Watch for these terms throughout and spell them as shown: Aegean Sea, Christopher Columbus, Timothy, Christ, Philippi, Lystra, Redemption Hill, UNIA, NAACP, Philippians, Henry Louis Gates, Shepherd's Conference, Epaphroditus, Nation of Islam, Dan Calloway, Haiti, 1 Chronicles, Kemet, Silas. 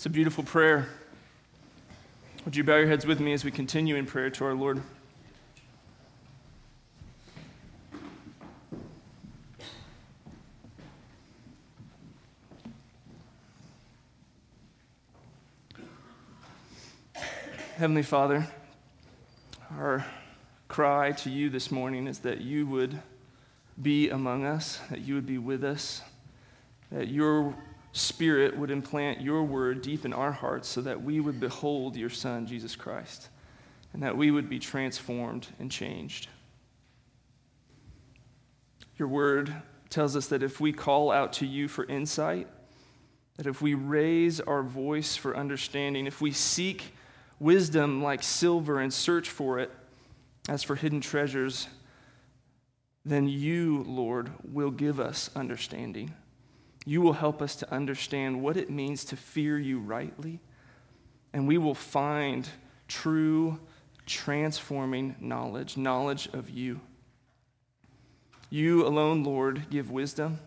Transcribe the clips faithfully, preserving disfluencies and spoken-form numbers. It's a beautiful prayer. Would you bow your heads with me as we continue in prayer to our Lord? Heavenly Father, our cry to you this morning is that you would be among us, that you would be with us, that your Spirit would implant your word deep in our hearts so that we would behold your Son, Jesus Christ, and that we would be transformed and changed. Your word tells us that if we call out to you for insight, that if we raise our voice for understanding, if we seek wisdom like silver and search for it as for hidden treasures, then you, Lord, will give us understanding. You will help us to understand what it means to fear you rightly, and we will find true, transforming knowledge, knowledge of you. You alone, Lord, give wisdom.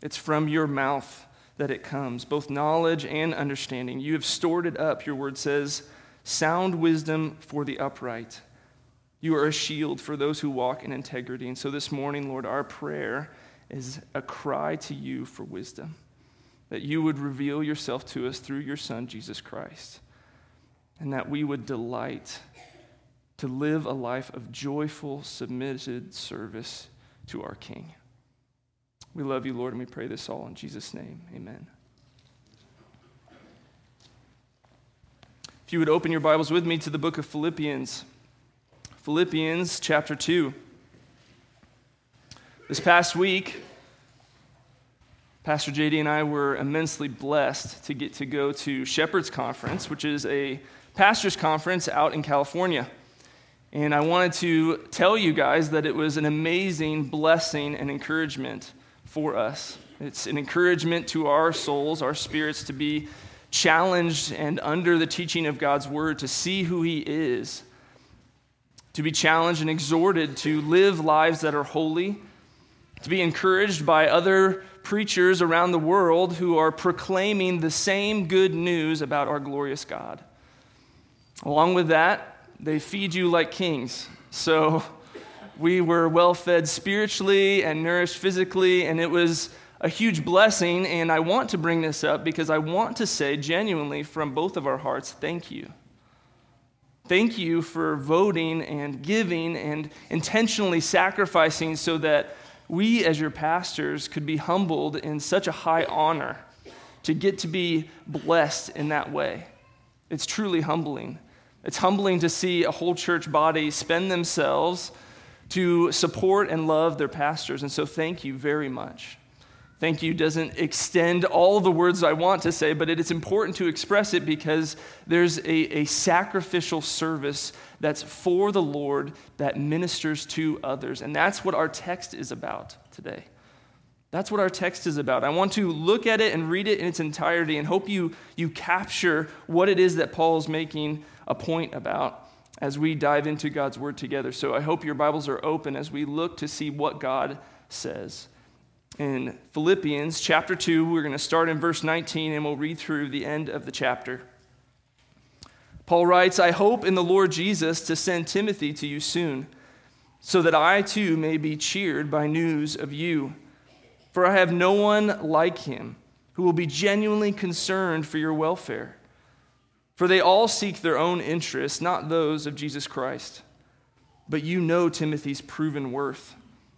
It's from your mouth that it comes, both knowledge and understanding. You have stored it up, your word says, sound wisdom for the upright. You are a shield for those who walk in integrity. And so this morning, Lord, our prayer is a cry to you for wisdom, that you would reveal yourself to us through your Son, Jesus Christ, and that we would delight to live a life of joyful, submitted service to our King. We love you, Lord, and we pray this all in Jesus' name. Amen. If you would open your Bibles with me to the book of Philippians, Philippians chapter two. This past week, Pastor J D and I were immensely blessed to get to go to Shepherd's Conference, which is a pastor's conference out in California. And I wanted to tell you guys that it was an amazing blessing and encouragement for us. It's an encouragement to our souls, our spirits, to be challenged and under the teaching of God's word, to see who he is, to be challenged and exhorted to live lives that are holy, to be encouraged by other preachers around the world who are proclaiming the same good news about our glorious God. Along with that, they feed you like kings. So we were well-fed spiritually and nourished physically, and it was a huge blessing, and I want to bring this up because I want to say genuinely from both of our hearts, thank you. Thank you for voting and giving and intentionally sacrificing so that we as your pastors could be humbled in such a high honor to get to be blessed in that way. It's truly humbling. It's humbling to see a whole church body spend themselves to support and love their pastors. And so thank you very much. Thank you doesn't extend all the words I want to say, but it's important to express it because there's a, a sacrificial service that's for the Lord that ministers to others. And that's what our text is about today. That's what our text is about. I want to look at it and read it in its entirety and hope you, you capture what it is that Paul is making a point about as we dive into God's word together. So I hope your Bibles are open as we look to see what God says. In Philippians chapter two, we're going to start in verse nineteen, and we'll read through the end of the chapter. Paul writes, I hope in the Lord Jesus to send Timothy to you soon, so that I too may be cheered by news of you. For I have no one like him who will be genuinely concerned for your welfare. For they all seek their own interests, not those of Jesus Christ. But you know Timothy's proven worth,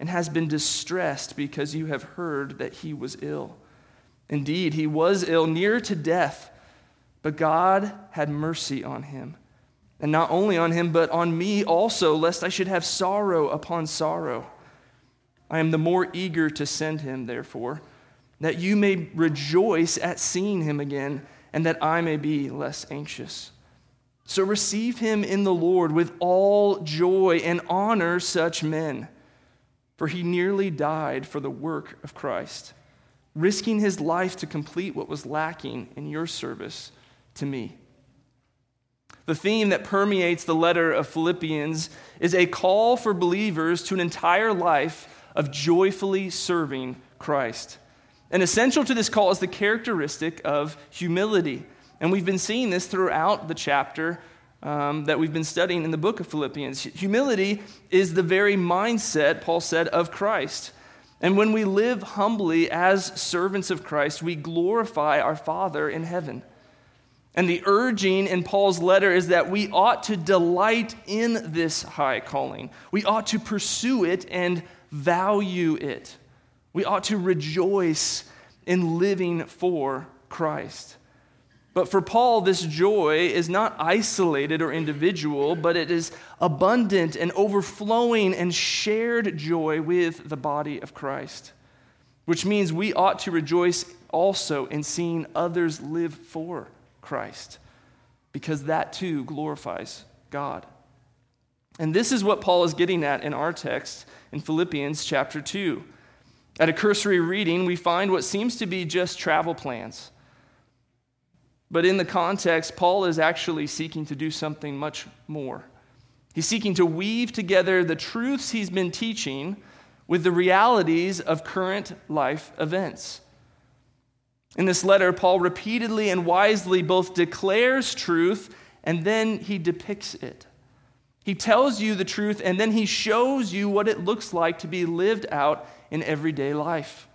and has been distressed because you have heard that he was ill. Indeed, he was ill, near to death, but God had mercy on him. And not only on him, but on me also, lest I should have sorrow upon sorrow. I am the more eager to send him, therefore, that you may rejoice at seeing him again, and that I may be less anxious. So receive him in the Lord with all joy and honor such men, for he nearly died for the work of Christ, risking his life to complete what was lacking in your service to me. The theme that permeates the letter of Philippians is a call for believers to an entire life of joyfully serving Christ. And essential to this call is the characteristic of humility. And we've been seeing this throughout the chapter um, that we've been studying in the book of Philippians. Humility is the very mindset, Paul said, of Christ. And when we live humbly as servants of Christ, we glorify our Father in heaven. And the urging in Paul's letter is that we ought to delight in this high calling. We ought to pursue it and value it. We ought to rejoice in living for Christ. But for Paul, this joy is not isolated or individual, but it is abundant and overflowing and shared joy with the body of Christ, which means we ought to rejoice also in seeing others live for Christ, because that too glorifies God. And this is what Paul is getting at in our text in Philippians chapter two. At a cursory reading, we find what seems to be just travel plans. But in the context, Paul is actually seeking to do something much more. He's seeking to weave together the truths he's been teaching with the realities of current life events. In this letter, Paul repeatedly and wisely both declares truth and then he depicts it. He tells you the truth and then he shows you what it looks like to be lived out in everyday life.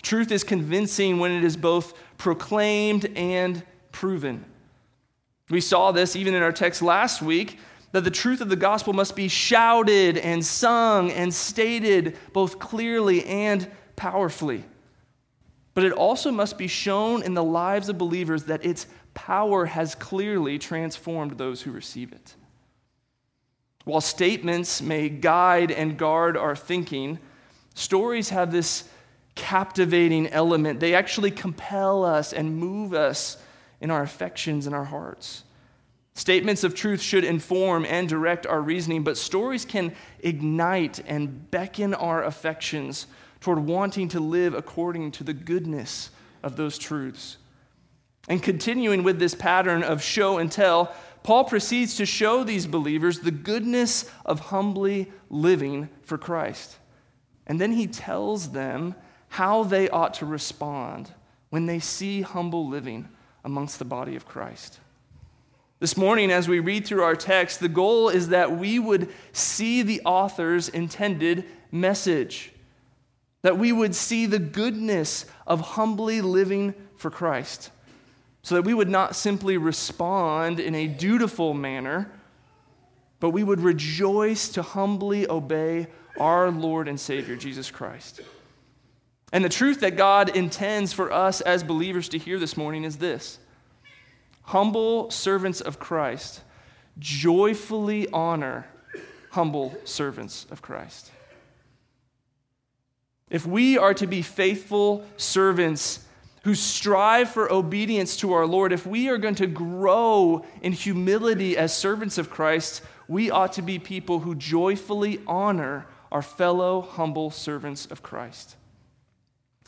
Truth is convincing when it is both proclaimed and proven. We saw this even in our text last week, that the truth of the gospel must be shouted and sung and stated both clearly and powerfully. But it also must be shown in the lives of believers that its power has clearly transformed those who receive it. While statements may guide and guard our thinking, stories have this captivating element. They actually compel us and move us in our affections and our hearts. Statements of truth should inform and direct our reasoning, but stories can ignite and beckon our affections toward wanting to live according to the goodness of those truths. And continuing with this pattern of show and tell, Paul proceeds to show these believers the goodness of humbly living for Christ. And then he tells them how they ought to respond when they see humble living amongst the body of Christ. This morning, as we read through our text, the goal is that we would see the author's intended message, that we would see the goodness of humbly living for Christ, so that we would not simply respond in a dutiful manner, but we would rejoice to humbly obey our Lord and Savior, Jesus Christ. And the truth that God intends for us as believers to hear this morning is this: humble servants of Christ joyfully honor humble servants of Christ. If we are to be faithful servants who strive for obedience to our Lord, if we are going to grow in humility as servants of Christ, we ought to be people who joyfully honor our fellow humble servants of Christ.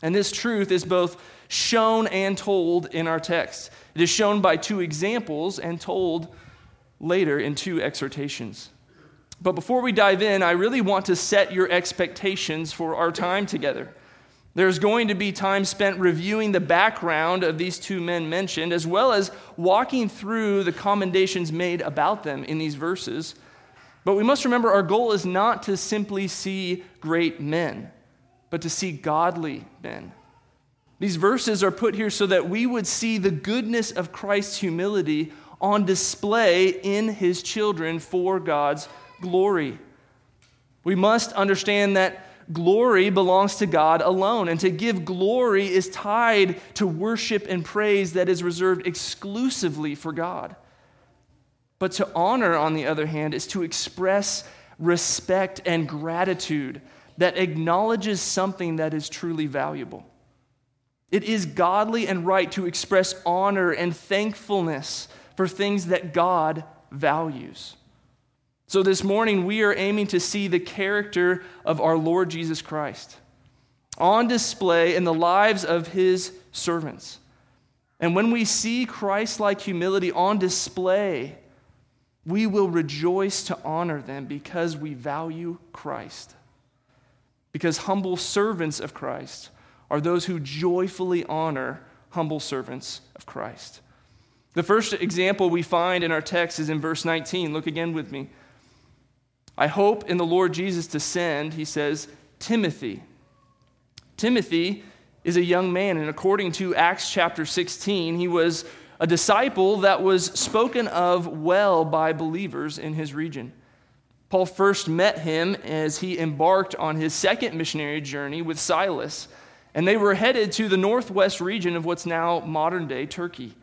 And this truth is both shown and told in our text. It is shown by two examples and told later in two exhortations. But before we dive in, I really want to set your expectations for our time together. There's going to be time spent reviewing the background of these two men mentioned, as well as walking through the commendations made about them in these verses. But we must remember our goal is not to simply see great men, but to see godly men. These verses are put here so that we would see the goodness of Christ's humility on display in his children for God's glory. We must understand that glory belongs to God alone, and to give glory is tied to worship and praise that is reserved exclusively for God. But to honor, on the other hand, is to express respect and gratitude that acknowledges something that is truly valuable. It is godly and right to express honor and thankfulness for things that God values. So this morning, we are aiming to see the character of our Lord Jesus Christ on display in the lives of his servants. And when we see Christ-like humility on display, we will rejoice to honor them because we value Christ. Because humble servants of Christ are those who joyfully honor humble servants of Christ. The first example we find in our text is in verse nineteen. Look again with me. I hope in the Lord Jesus to send, he says, Timothy. Timothy is a young man, and according to Acts chapter sixteen, he was a disciple that was spoken of well by believers in his region. Paul first met him as he embarked on his second missionary journey with Silas, and they were headed to the northwest region of what's now modern-day Turkey.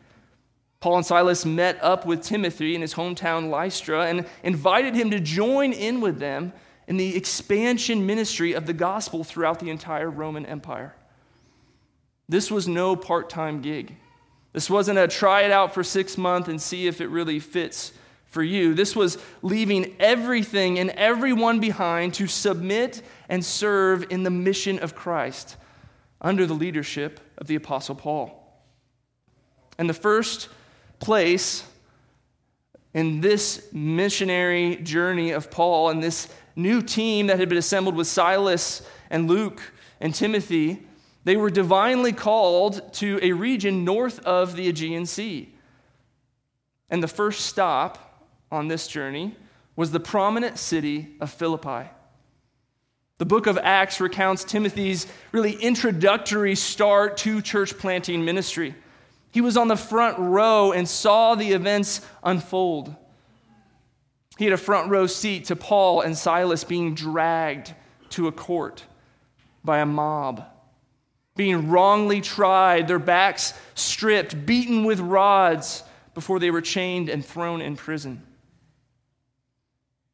Paul and Silas met up with Timothy in his hometown Lystra and invited him to join in with them in the expansion ministry of the gospel throughout the entire Roman Empire. This was no part-time gig. This wasn't a try it out for six months and see if it really fits for you. This was leaving everything and everyone behind to submit and serve in the mission of Christ under the leadership of the Apostle Paul. And the first place in this missionary journey of Paul and this new team that had been assembled with Silas and Luke and Timothy, they were divinely called to a region north of the Aegean Sea. And the first stop on this journey was the prominent city of Philippi. The book of Acts recounts Timothy's really introductory start to church planting ministry. He was on the front row and saw the events unfold. He had a front row seat to Paul and Silas being dragged to a court by a mob, being wrongly tried, their backs stripped, beaten with rods before they were chained and thrown in prison.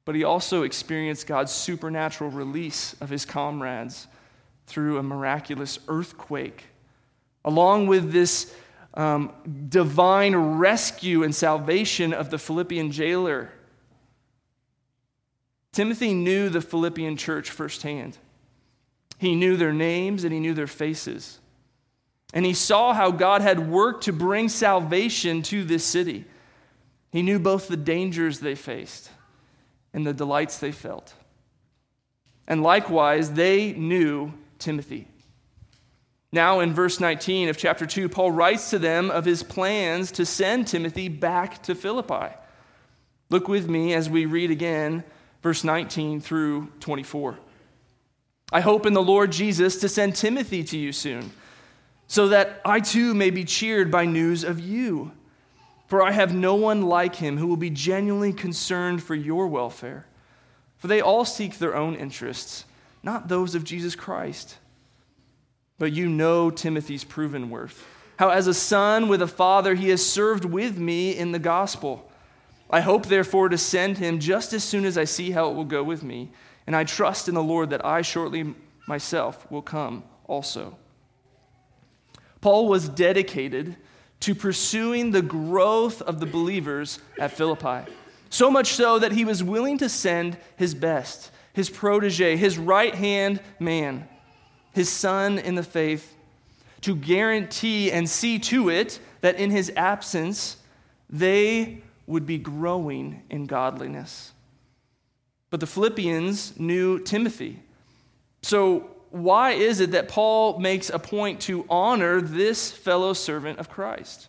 But he also experienced God's supernatural release of his comrades through a miraculous earthquake, along with this Um, divine rescue and salvation of the Philippian jailer. Timothy knew the Philippian church firsthand. He knew their names and he knew their faces. And he saw how God had worked to bring salvation to this city. He knew both the dangers they faced and the delights they felt. And likewise, they knew Timothy. Now in verse nineteen of chapter two, Paul writes to them of his plans to send Timothy back to Philippi. Look with me as we read again, verse nineteen through twenty-four. I hope in the Lord Jesus to send Timothy to you soon, so that I too may be cheered by news of you. For I have no one like him who will be genuinely concerned for your welfare. For they all seek their own interests, not those of Jesus Christ. But you know Timothy's proven worth, how as a son with a father he has served with me in the gospel. I hope, therefore, to send him just as soon as I see how it will go with me, and I trust in the Lord that I shortly myself will come also. Paul was dedicated to pursuing the growth of the believers at Philippi, so much so that he was willing to send his best, his protege, his right-hand man, his son in the faith, to guarantee and see to it that in his absence they would be growing in godliness. But the Philippians knew Timothy. So why is it that Paul makes a point to honor this fellow servant of Christ?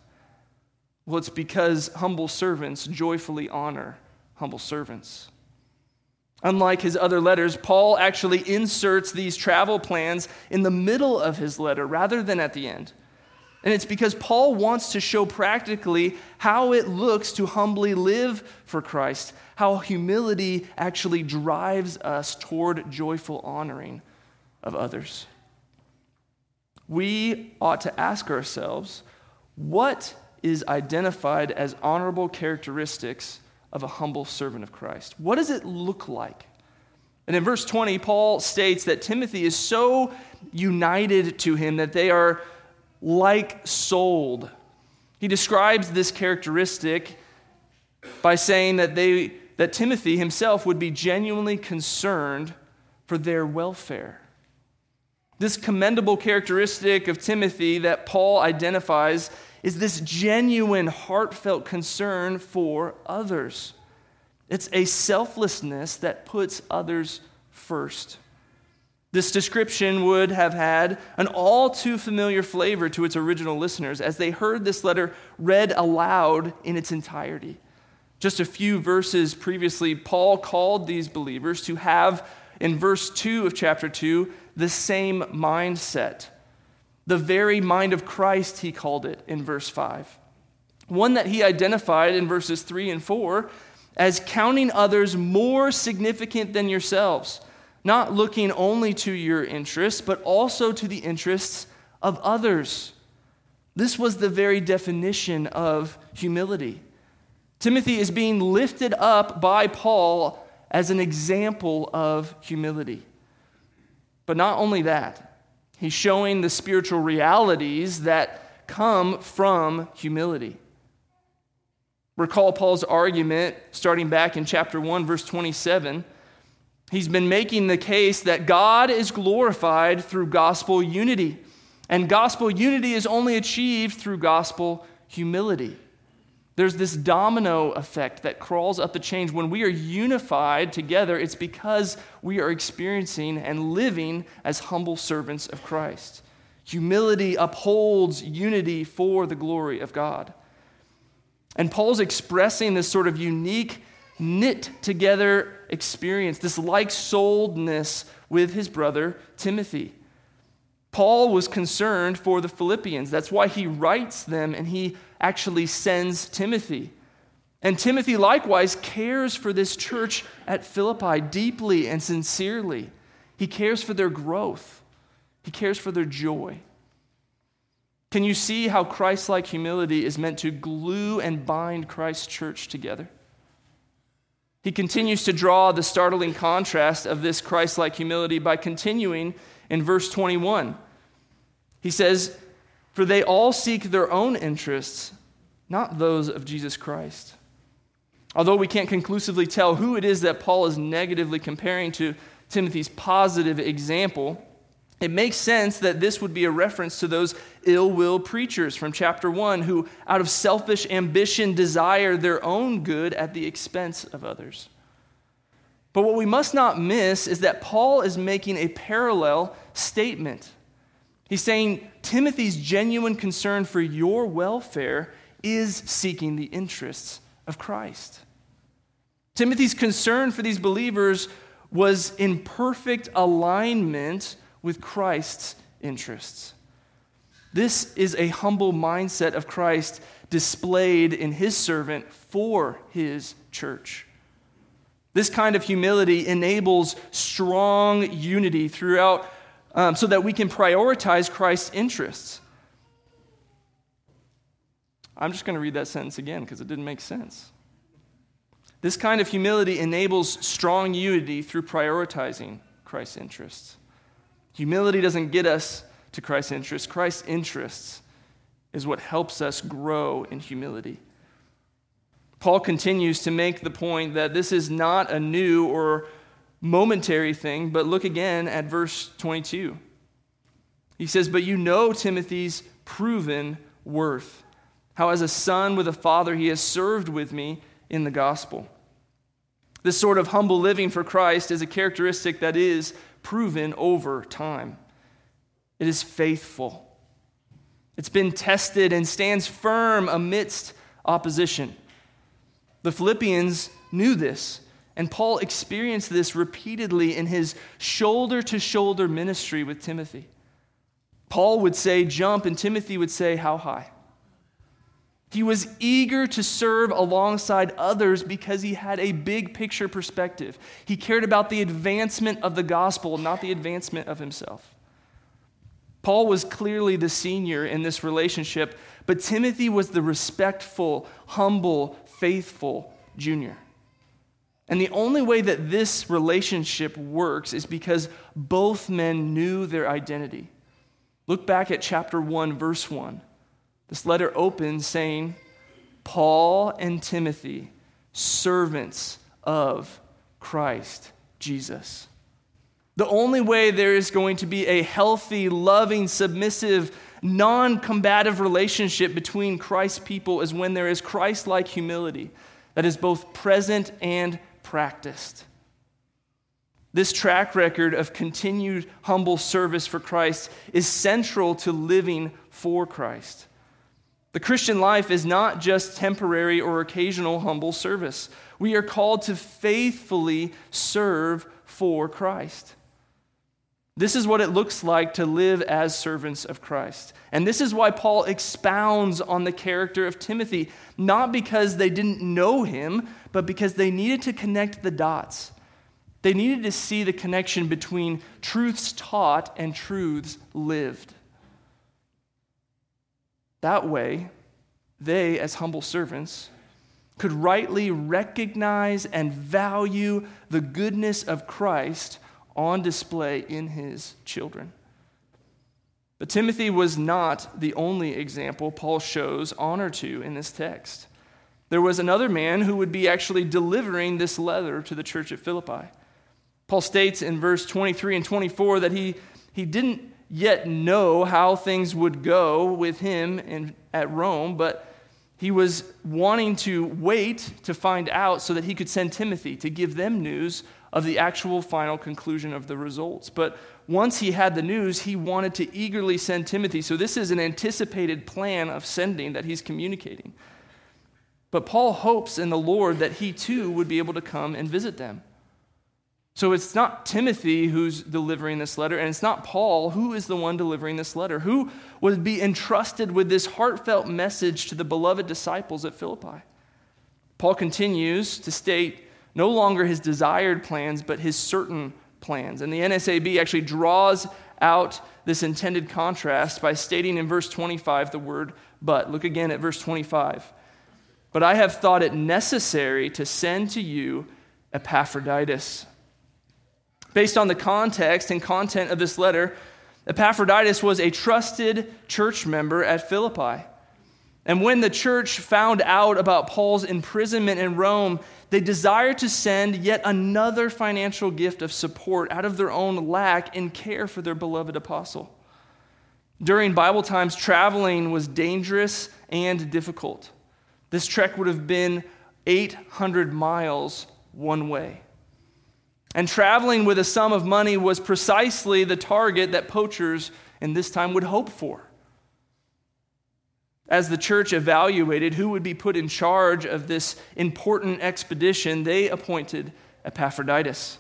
Well, it's because humble servants joyfully honor humble servants. Unlike his other letters, Paul actually inserts these travel plans in the middle of his letter rather than at the end. And it's because Paul wants to show practically how it looks to humbly live for Christ, how humility actually drives us toward joyful honoring of others. We ought to ask ourselves, what is identified as honorable characteristics of a humble servant of Christ? What does it look like? And in verse twenty, Paul states that Timothy is so united to him that they are like-souled. He describes this characteristic by saying that they that Timothy himself would be genuinely concerned for their welfare. This commendable characteristic of Timothy that Paul identifies is this genuine, heartfelt concern for others. It's a selflessness that puts others first. This description would have had an all too familiar flavor to its original listeners as they heard this letter read aloud in its entirety. Just a few verses previously, Paul called these believers to have, in verse two of chapter two, the same mindset. The very mind of Christ, he called it in verse five. One that he identified in verses three and four as counting others more significant than yourselves, not looking only to your interests, but also to the interests of others. This was the very definition of humility. Timothy is being lifted up by Paul as an example of humility. But not only that, he's showing the spiritual realities that come from humility. Recall Paul's argument starting back in chapter one, verse twenty-seven. He's been making the case that God is glorified through gospel unity, and gospel unity is only achieved through gospel humility. There's this domino effect that crawls up the chain. When we are unified together, it's because we are experiencing and living as humble servants of Christ. Humility upholds unity for the glory of God. And Paul's expressing this sort of unique, knit-together experience, this like-souledness with his brother Timothy. Paul was concerned for the Philippians. That's why he writes them and he actually sends Timothy. And Timothy likewise cares for this church at Philippi deeply and sincerely. He cares for their growth. He cares for their joy. Can you see how Christ-like humility is meant to glue and bind Christ's church together? He continues to draw the startling contrast of this Christ-like humility by continuing in verse twenty-one. He says, "For they all seek their own interests, not those of Jesus Christ." Although we can't conclusively tell who it is that Paul is negatively comparing to Timothy's positive example, it makes sense that this would be a reference to those ill-will preachers from chapter one who, out of selfish ambition, desire their own good at the expense of others. But what we must not miss is that Paul is making a parallel statement. He's saying Timothy's genuine concern for your welfare is seeking the interests of Christ. Timothy's concern for these believers was in perfect alignment with Christ's interests. This is a humble mindset of Christ displayed in his servant for his church. This kind of humility enables strong unity throughout, um, so that we can prioritize Christ's interests. I'm just going to read that sentence again because it didn't make sense. This kind of humility enables strong unity through prioritizing Christ's interests. Humility doesn't get us to Christ's interests. Christ's interests is what helps us grow in humility. Paul continues to make the point that this is not a new or momentary thing, but look again at verse twenty-two. He says, "But you know Timothy's proven worth, how as a son with a father he has served with me in the gospel." This sort of humble living for Christ is a characteristic that is proven over time. It is faithful. It's been tested and stands firm amidst opposition. The Philippians knew this, and Paul experienced this repeatedly in his shoulder-to-shoulder ministry with Timothy. Paul would say, "Jump," and Timothy would say, "How high?" He was eager to serve alongside others because he had a big picture perspective. He cared about the advancement of the gospel, not the advancement of himself. Paul was clearly the senior in this relationship, but Timothy was the respectful, humble, faithful junior. And the only way that this relationship works is because both men knew their identity. Look back at chapter one, verse one. This letter opens saying, Paul and Timothy, servants of Christ Jesus. The only way there is going to be a healthy, loving, submissive, non-combative relationship between Christ's people is when there is Christ-like humility that is both present and practiced. This track record of continued humble service for Christ is central to living for Christ. The Christian life is not just temporary or occasional humble service. We are called to faithfully serve for Christ. This is what it looks like to live as servants of Christ. And this is why Paul expounds on the character of Timothy, not because they didn't know him, but because they needed to connect the dots. They needed to see the connection between truths taught and truths lived. That way, they, as humble servants, could rightly recognize and value the goodness of Christ on display in his children. But Timothy was not the only example Paul shows honor to in this text. There was another man who would be actually delivering this letter to the church at Philippi. Paul states in verse twenty-three and twenty-four that he, he didn't yet know how things would go with him in, at Rome, but he was wanting to wait to find out so that he could send Timothy to give them news of the actual final conclusion of the results. But once he had the news, he wanted to eagerly send Timothy. So this is an anticipated plan of sending that he's communicating. But Paul hopes in the Lord that he too would be able to come and visit them. So it's not Timothy who's delivering this letter, and it's not Paul who is the one delivering this letter. Who would be entrusted with this heartfelt message to the beloved disciples at Philippi? Paul continues to state no longer his desired plans, but his certain plans. And the N S A B actually draws out this intended contrast by stating in verse twenty-five the word but. Look again at verse twenty-five. But I have thought it necessary to send to you Epaphroditus. Based on the context and content of this letter, Epaphroditus was a trusted church member at Philippi. And when the church found out about Paul's imprisonment in Rome, they desired to send yet another financial gift of support out of their own lack in care for their beloved apostle. During Bible times, traveling was dangerous and difficult. This trek would have been eight hundred miles one way. And traveling with a sum of money was precisely the target that poachers in this time would hope for. As the church evaluated who would be put in charge of this important expedition, they appointed Epaphroditus.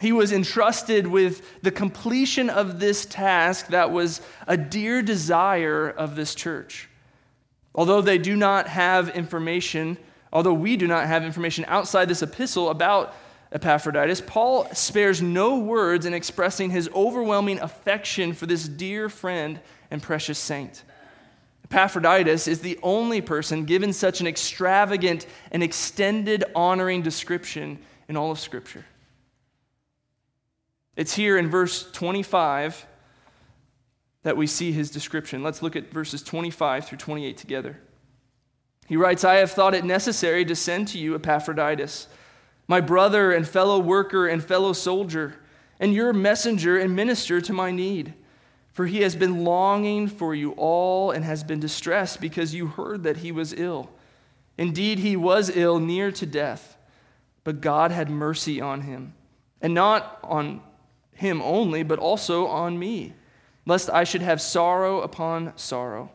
He was entrusted with the completion of this task that was a dear desire of this church. Although they do not have information, although we do not have information outside this epistle about Epaphroditus, Paul spares no words in expressing his overwhelming affection for this dear friend and precious saint. Epaphroditus is the only person given such an extravagant and extended honoring description in all of Scripture. It's here in verse twenty-five that we see his description. Let's look at verses twenty-five through twenty-eight together. He writes, I have thought it necessary to send to you Epaphroditus, my brother and fellow worker and fellow soldier, and your messenger and minister to my need. For he has been longing for you all and has been distressed because you heard that he was ill. Indeed, he was ill, near to death, but God had mercy on him, and not on him only, but also on me, lest I should have sorrow upon sorrow.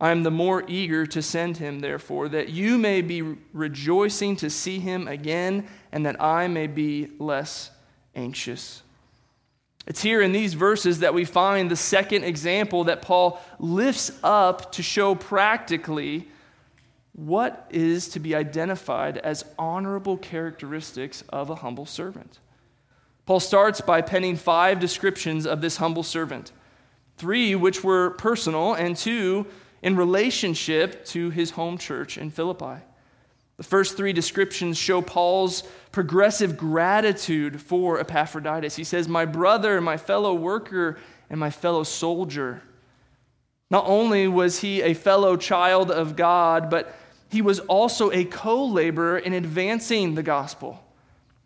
I am the more eager to send him, therefore, that you may be rejoicing to see him again, and that I may be less anxious. It's here in these verses that we find the second example that Paul lifts up to show practically what is to be identified as honorable characteristics of a humble servant. Paul starts by penning five descriptions of this humble servant, three which were personal and two in relationship to his home church in Philippi. The first three descriptions show Paul's progressive gratitude for Epaphroditus. He says, my brother, my fellow worker, and my fellow soldier. Not only was he a fellow child of God, but he was also a co-laborer in advancing the gospel.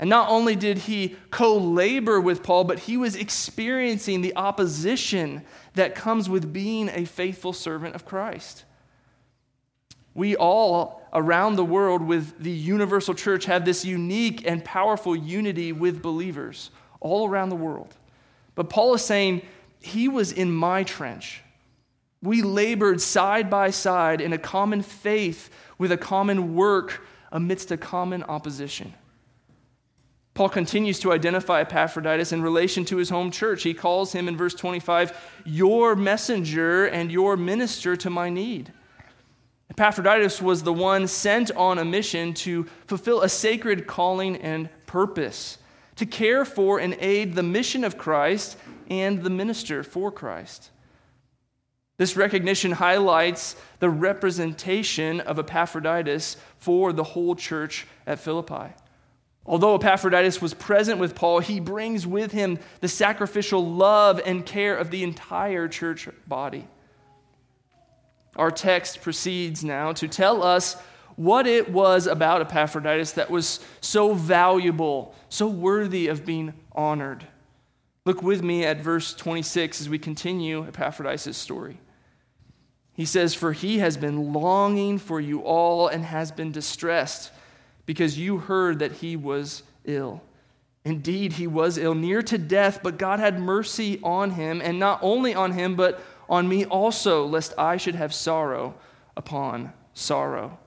And not only did he co-labor with Paul, but he was experiencing the opposition that comes with being a faithful servant of Christ. We all around the world with the universal church have this unique and powerful unity with believers all around the world. But Paul is saying, he was in my trench. We labored side by side in a common faith with a common work amidst a common opposition. Paul continues to identify Epaphroditus in relation to his home church. He calls him in verse twenty-five, your messenger and your minister to my need. Epaphroditus was the one sent on a mission to fulfill a sacred calling and purpose, to care for and aid the mission of Christ and the minister for Christ. This recognition highlights the representation of Epaphroditus for the whole church at Philippi. Although Epaphroditus was present with Paul, he brings with him the sacrificial love and care of the entire church body. Our text proceeds now to tell us what it was about Epaphroditus that was so valuable, so worthy of being honored. Look with me at verse twenty-six as we continue Epaphroditus' story. He says, "For he has been longing for you all and has been distressed, because you heard that he was ill. Indeed, he was ill, near to death, but God had mercy on him, and not only on him, but on me also, lest I should have sorrow upon sorrow."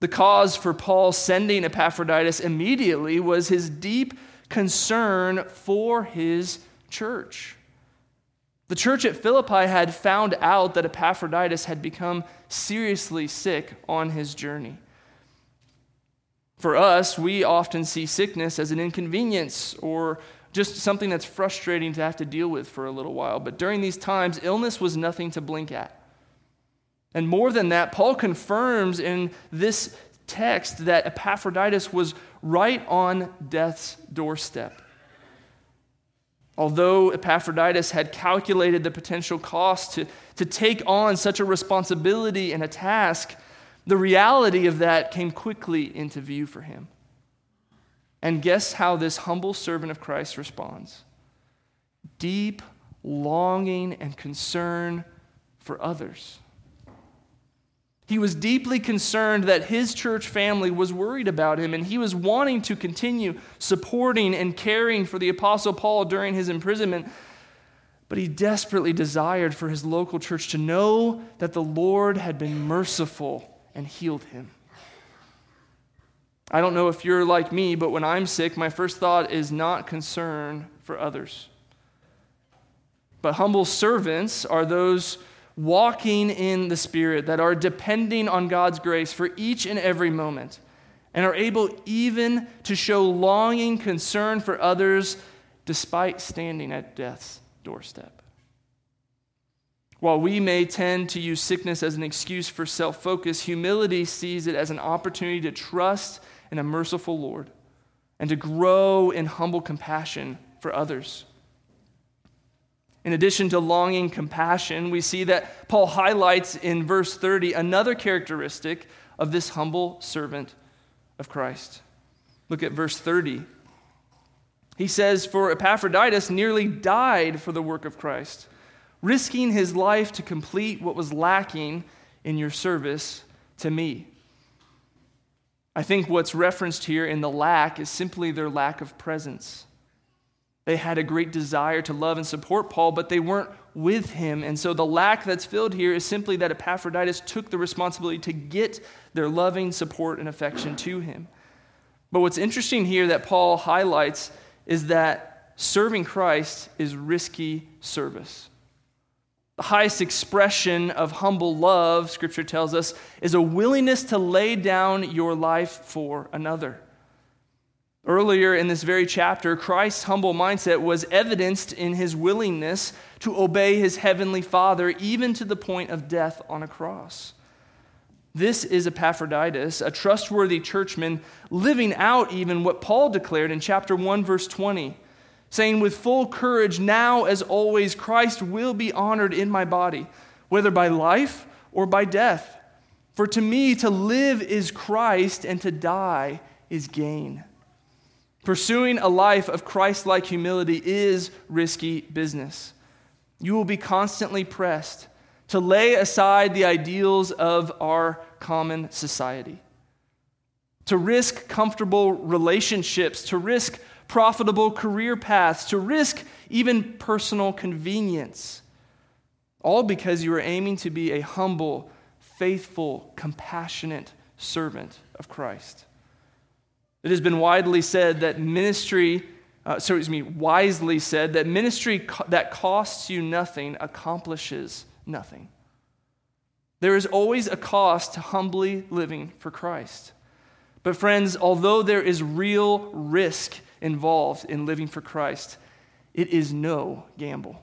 The cause for Paul sending Epaphroditus immediately was his deep concern for his church. The church at Philippi had found out that Epaphroditus had become seriously sick on his journey. For us, we often see sickness as an inconvenience or just something that's frustrating to have to deal with for a little while. But during these times, illness was nothing to blink at. And more than that, Paul confirms in this text that Epaphroditus was right on death's doorstep. Although Epaphroditus had calculated the potential cost to, to take on such a responsibility and a task, the reality of that came quickly into view for him. And guess how this humble servant of Christ responds? Deep longing and concern for others. He was deeply concerned that his church family was worried about him, and he was wanting to continue supporting and caring for the Apostle Paul during his imprisonment. But he desperately desired for his local church to know that the Lord had been merciful and healed him. I don't know if you're like me, but when I'm sick, my first thought is not concern for others. But humble servants are those walking in the Spirit that are depending on God's grace for each and every moment and are able even to show longing concern for others despite standing at death's doorstep. While we may tend to use sickness as an excuse for self-focus, humility sees it as an opportunity to trust in a merciful Lord and to grow in humble compassion for others. In addition to longing compassion, we see that Paul highlights in verse thirty another characteristic of this humble servant of Christ. Look at verse thirty. He says, "For Epaphroditus nearly died for the work of Christ, risking his life to complete what was lacking in your service to me." I think what's referenced here in the lack is simply their lack of presence. They had a great desire to love and support Paul, but they weren't with him. And so the lack that's filled here is simply that Epaphroditus took the responsibility to get their loving support and affection to him. But what's interesting here that Paul highlights is that serving Christ is risky service. The highest expression of humble love, Scripture tells us, is a willingness to lay down your life for another. Earlier in this very chapter, Christ's humble mindset was evidenced in his willingness to obey his heavenly Father, even to the point of death on a cross. This is Epaphroditus, a trustworthy churchman, living out even what Paul declared in chapter one, verse twenty, saying, with full courage, now as always, Christ will be honored in my body, whether by life or by death. For to me, to live is Christ, and to die is gain. Pursuing a life of Christ-like humility is risky business. You will be constantly pressed to lay aside the ideals of our common society, to risk comfortable relationships, to risk profitable career paths, to risk even personal convenience, all because you are aiming to be a humble, faithful, compassionate servant of Christ. It has been widely said that ministry, uh, sorry, excuse me, wisely said that ministry co- that costs you nothing accomplishes nothing. There is always a cost to humbly living for Christ. But friends, although there is real risk involved in living for Christ, it is no gamble.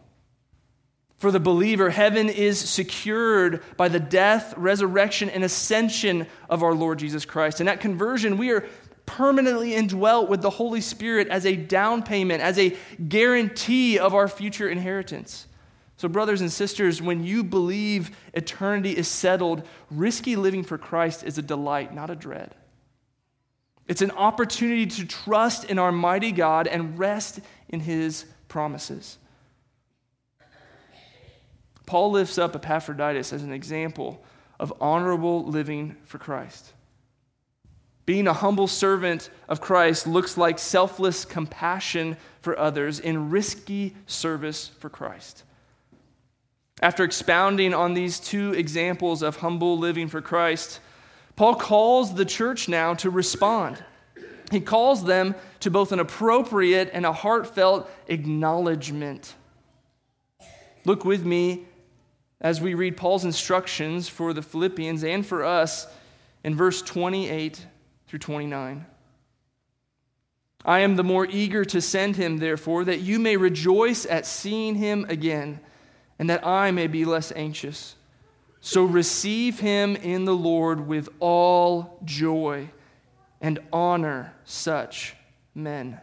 For the believer, heaven is secured by the death, resurrection, and ascension of our Lord Jesus Christ. And at conversion, we are permanently indwelt with the Holy Spirit as a down payment, as a guarantee of our future inheritance. So brothers and sisters, when you believe eternity is settled, risky living for Christ is a delight, not a dread. It's an opportunity to trust in our mighty God and rest in His promises. Paul lifts up Epaphroditus as an example of honorable living for Christ. Being a humble servant of Christ looks like selfless compassion for others in risky service for Christ. After expounding on these two examples of humble living for Christ, Paul calls the church now to respond. He calls them to both an appropriate and a heartfelt acknowledgement. Look with me as we read Paul's instructions for the Philippians and for us in verse twenty-eight through twenty-nine. I am the more eager to send him, therefore, that you may rejoice at seeing him again, and that I may be less anxious. So receive him in the Lord with all joy, and honor such men.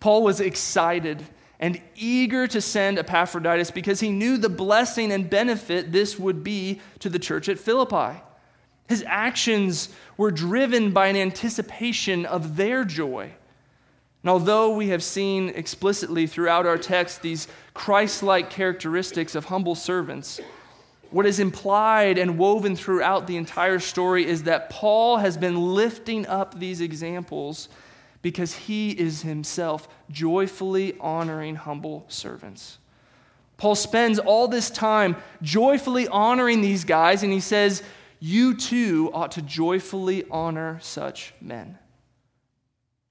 Paul was excited and eager to send Epaphroditus because he knew the blessing and benefit this would be to the church at Philippi. His actions were driven by an anticipation of their joy. And although we have seen explicitly throughout our text these Christ-like characteristics of humble servants, what is implied and woven throughout the entire story is that Paul has been lifting up these examples because he is himself joyfully honoring humble servants. Paul spends all this time joyfully honoring these guys, and he says, you too ought to joyfully honor such men.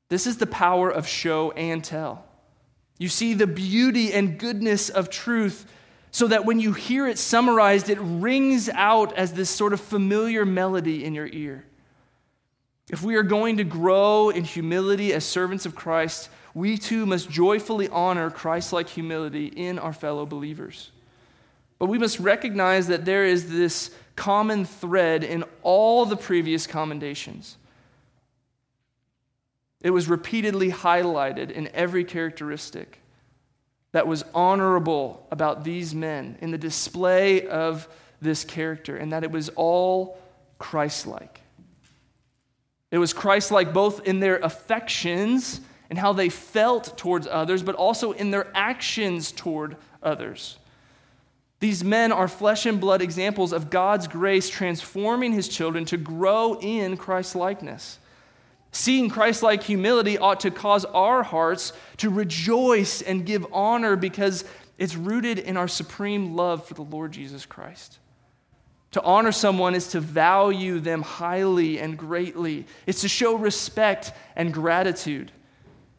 This is the power of show and tell. You see the beauty and goodness of truth so that when you hear it summarized, it rings out as this sort of familiar melody in your ear. If we are going to grow in humility as servants of Christ, we too must joyfully honor Christ-like humility in our fellow believers. But we must recognize that there is this common thread in all the previous commendations. It was repeatedly highlighted in every characteristic that was honorable about these men in the display of this character, and that it was all Christ-like. It was Christ-like both in their affections and how they felt towards others, but also in their actions toward others. These men are flesh and blood examples of God's grace transforming His children to grow in Christ-likeness. Seeing Christ-like humility ought to cause our hearts to rejoice and give honor because it's rooted in our supreme love for the Lord Jesus Christ. To honor someone is to value them highly and greatly. It's to show respect and gratitude.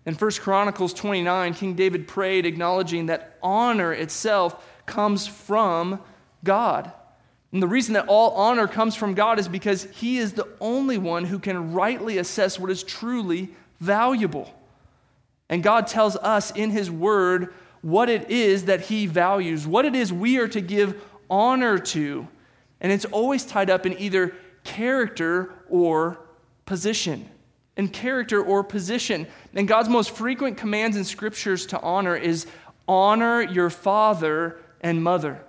In First Chronicles twenty-nine, King David prayed, acknowledging that honor itself comes from God. And the reason that all honor comes from God is because He is the only one who can rightly assess what is truly valuable. And God tells us in His Word what it is that He values, what it is we are to give honor to. And it's always tied up in either character or position. in character or position. And God's most frequent commands in scriptures to honor is honor your father and mother.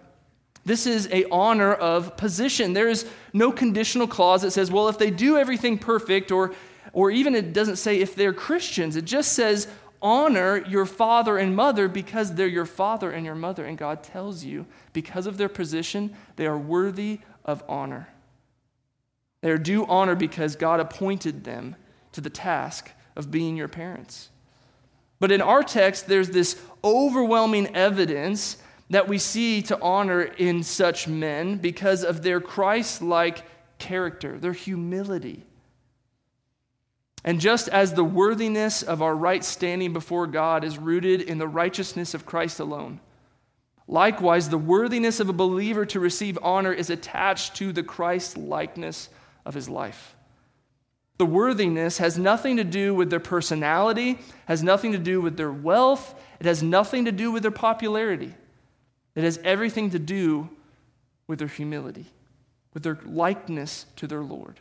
This is a honor of position. There is no conditional clause that says, well, if they do everything perfect, or or even it doesn't say if they're Christians. It just says honor your father and mother because they're your father and your mother. And God tells you, because of their position, they are worthy of honor. They are due honor because God appointed them to the task of being your parents. But in our text, there's this overwhelming evidence that we see to honor in such men because of their Christ-like character, their humility. And just as the worthiness of our right standing before God is rooted in the righteousness of Christ alone, likewise, the worthiness of a believer to receive honor is attached to the Christ-likeness of his life. The worthiness has nothing to do with their personality, has nothing to do with their wealth, it has nothing to do with their popularity. It has everything to do with their humility, with their likeness to their Lord.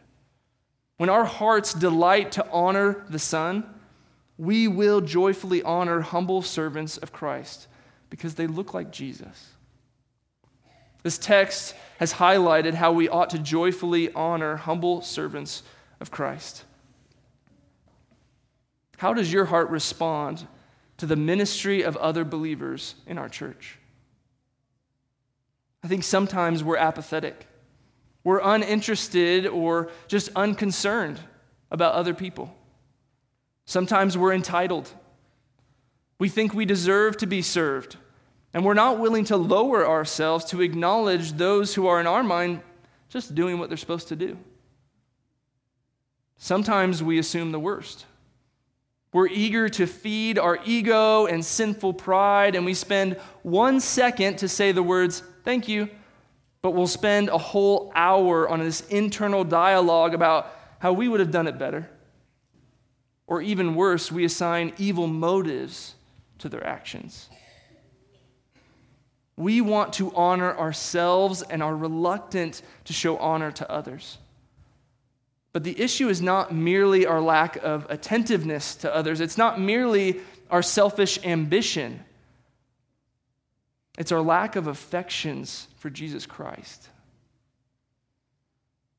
When our hearts delight to honor the Son, we will joyfully honor humble servants of Christ because they look like Jesus. This text has highlighted how we ought to joyfully honor humble servants of Christ. How does your heart respond to the ministry of other believers in our church? I think sometimes we're apathetic. We're uninterested or just unconcerned about other people. Sometimes we're entitled. We think we deserve to be served, and we're not willing to lower ourselves to acknowledge those who are, in our mind, just doing what they're supposed to do. Sometimes we assume the worst. We're eager to feed our ego and sinful pride, and we spend one second to say the words, "Thank you," but we'll spend a whole hour on this internal dialogue about how we would have done it better. Or even worse, we assign evil motives to their actions. We want to honor ourselves and are reluctant to show honor to others. But the issue is not merely our lack of attentiveness to others. It's not merely our selfish ambition. It's our lack of affections for Jesus Christ.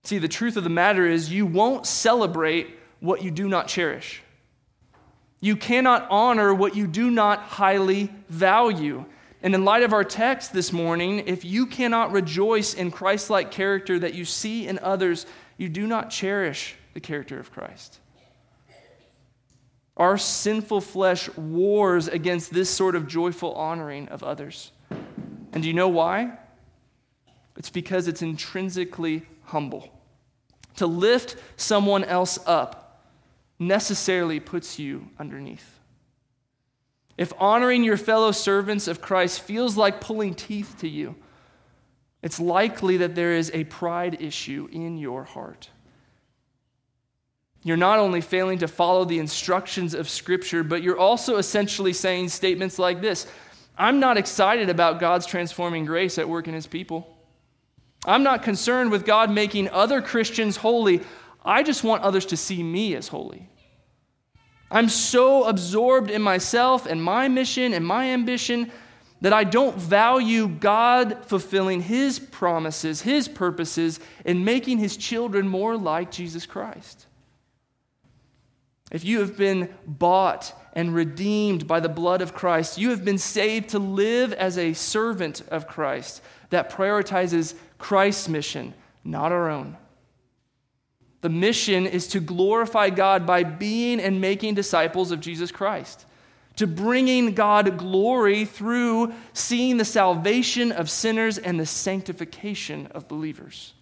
See, the truth of the matter is you won't celebrate what you do not cherish. You cannot honor what you do not highly value. And in light of our text this morning, if you cannot rejoice in Christ-like character that you see in others, you do not cherish the character of Christ. Our sinful flesh wars against this sort of joyful honoring of others. And do you know why? It's because it's intrinsically humble. To lift someone else up necessarily puts you underneath. If honoring your fellow servants of Christ feels like pulling teeth to you, it's likely that there is a pride issue in your heart. You're not only failing to follow the instructions of Scripture, but you're also essentially saying statements like this: I'm not excited about God's transforming grace at work in His people. I'm not concerned with God making other Christians holy. I just want others to see me as holy. I'm so absorbed in myself and my mission and my ambition that I don't value God fulfilling His promises, His purposes, and making His children more like Jesus Christ. If you have been bought and redeemed by the blood of Christ, you have been saved to live as a servant of Christ that prioritizes Christ's mission, not our own. The mission is to glorify God by being and making disciples of Jesus Christ, to bringing God glory through seeing the salvation of sinners and the sanctification of believers.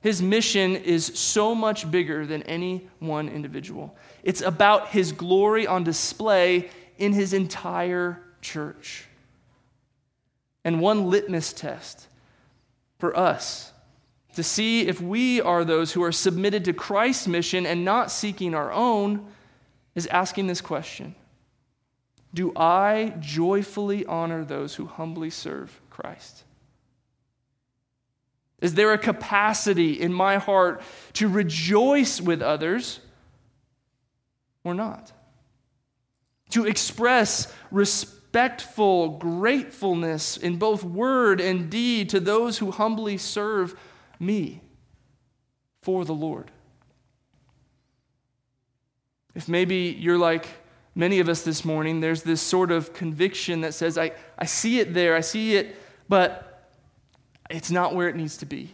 His mission is so much bigger than any one individual. It's about His glory on display in His entire church. And one litmus test for us to see if we are those who are submitted to Christ's mission and not seeking our own is asking this question: do I joyfully honor those who humbly serve Christ? Is there a capacity in my heart to rejoice with others or not. To express respectful gratefulness in both word and deed to those who humbly serve me for the Lord. If maybe you're like many of us this morning, there's this sort of conviction that says, I, I see it there, I see it, but it's not where it needs to be.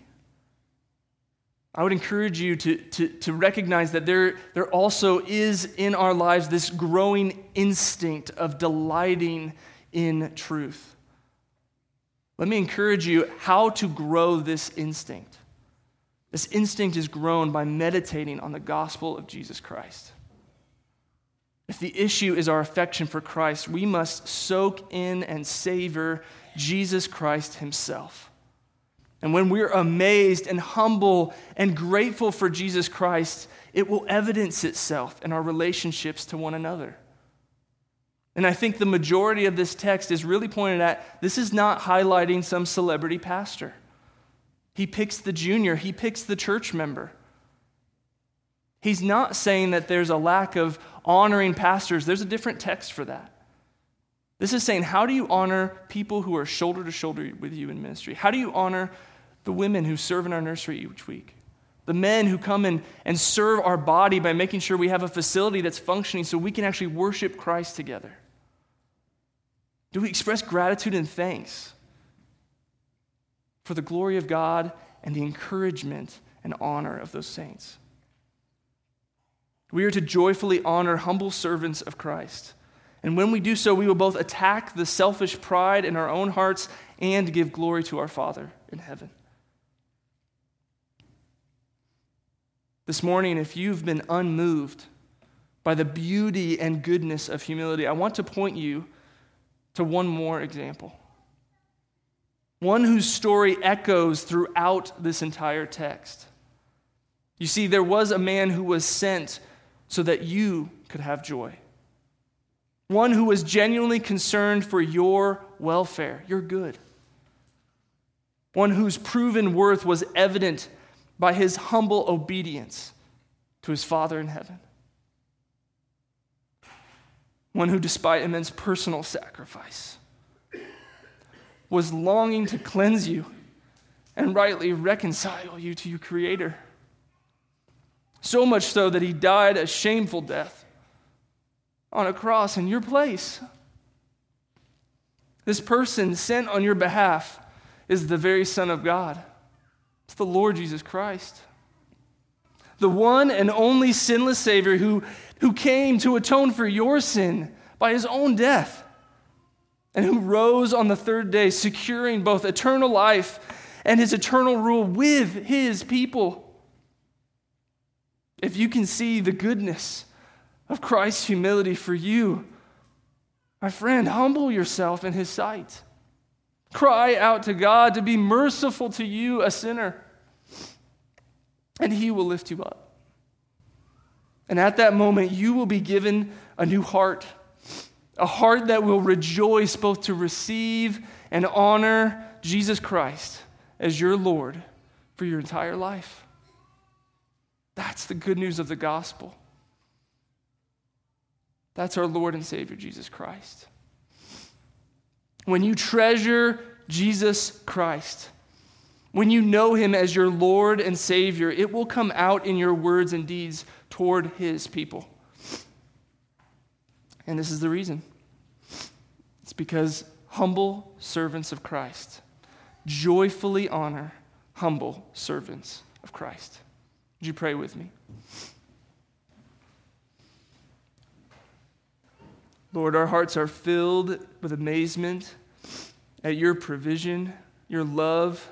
I would encourage you to, to, to recognize that there, there also is in our lives this growing instinct of delighting in truth. Let me encourage you how to grow this instinct. This instinct is grown by meditating on the gospel of Jesus Christ. If the issue is our affection for Christ, we must soak in and savor Jesus Christ himself. And when we're amazed and humble and grateful for Jesus Christ, it will evidence itself in our relationships to one another. And I think the majority of this text is really pointed at, this is not highlighting some celebrity pastor. He picks the junior, he picks the church member. He's not saying that there's a lack of honoring pastors. There's a different text for that. This is saying, how do you honor people who are shoulder to shoulder with you in ministry? How do you honor the women who serve in our nursery each week? The men who come in and serve our body by making sure we have a facility that's functioning so we can actually worship Christ together? Do we express gratitude and thanks for the glory of God and the encouragement and honor of those saints? We are to joyfully honor humble servants of Christ. And when we do so, we will both attack the selfish pride in our own hearts and give glory to our Father in heaven. This morning, if you've been unmoved by the beauty and goodness of humility, I want to point you to one more example. One whose story echoes throughout this entire text. You see, there was a man who was sent so that you could have joy. One who was genuinely concerned for your welfare, your good. One whose proven worth was evident by his humble obedience to his Father in heaven. One who, despite immense personal sacrifice, was longing to cleanse you and rightly reconcile you to your Creator. So much so that he died a shameful death on a cross in your place. This person sent on your behalf is the very Son of God. It's the Lord Jesus Christ. The one and only sinless Savior who, who came to atone for your sin by his own death and who rose on the third day, securing both eternal life and his eternal rule with his people. If you can see the goodness of Christ's humility for you, my friend, humble yourself in his sight. Cry out to God to be merciful to you, a sinner, and he will lift you up. And at that moment, you will be given a new heart, a heart that will rejoice both to receive and honor Jesus Christ as your Lord for your entire life. That's the good news of the gospel. That's our Lord and Savior, Jesus Christ. When you treasure Jesus Christ, when you know him as your Lord and Savior, it will come out in your words and deeds toward his people. And this is the reason. It's because humble servants of Christ joyfully honor humble servants of Christ. Would you pray with me? Lord, our hearts are filled with amazement at your provision, your love,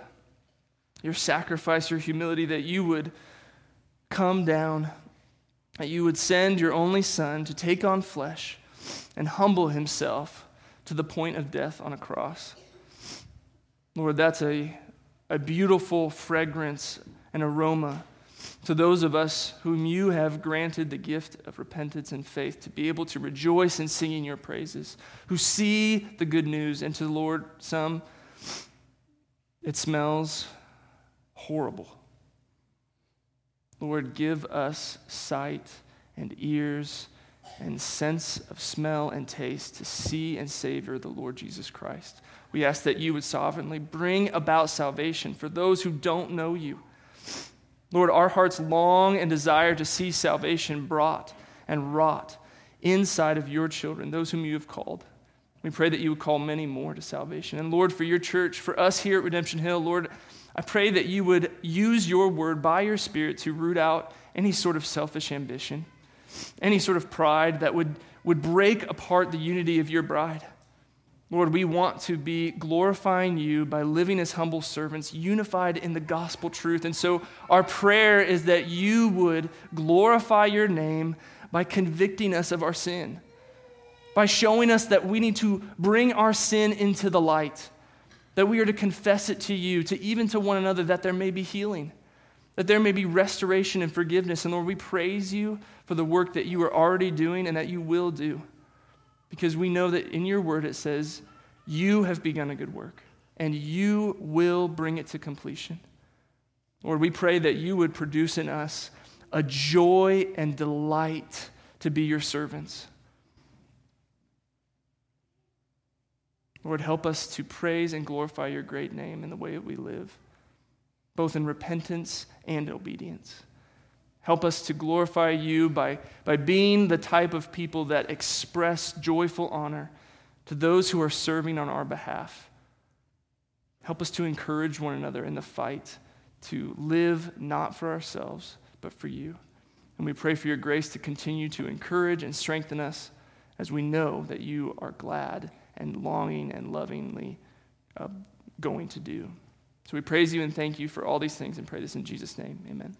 your sacrifice, your humility, that you would come down, that you would send your only Son to take on flesh and humble himself to the point of death on a cross. Lord, that's a, a beautiful fragrance and aroma to those of us whom you have granted the gift of repentance and faith to be able to rejoice in singing your praises, who see the good news, and to the Lord, some, it smells horrible. Lord, give us sight and ears and sense of smell and taste to see and savor the Lord Jesus Christ. We ask that you would sovereignly bring about salvation for those who don't know you. Lord, our hearts long and desire to see salvation brought and wrought inside of your children, those whom you have called. We pray that you would call many more to salvation. And Lord, for your church, for us here at Redemption Hill, Lord, I pray that you would use your word by your Spirit to root out any sort of selfish ambition, any sort of pride that would, would break apart the unity of your bride. Lord, we want to be glorifying you by living as humble servants, unified in the gospel truth. And so our prayer is that you would glorify your name by convicting us of our sin, by showing us that we need to bring our sin into the light, that we are to confess it to you, to even to one another, that there may be healing, that there may be restoration and forgiveness. And Lord, we praise you for the work that you are already doing and that you will do, because we know that in your word it says, you have begun a good work, and you will bring it to completion. Lord, we pray that you would produce in us a joy and delight to be your servants. Lord, help us to praise and glorify your great name in the way that we live, both in repentance and obedience. Help us to glorify you by, by being the type of people that express joyful honor to those who are serving on our behalf. Help us to encourage one another in the fight to live not for ourselves, but for you. And we pray for your grace to continue to encourage and strengthen us as we know that you are glad and longing and lovingly uh, going to do. So we praise you and thank you for all these things and pray this in Jesus' name. Amen.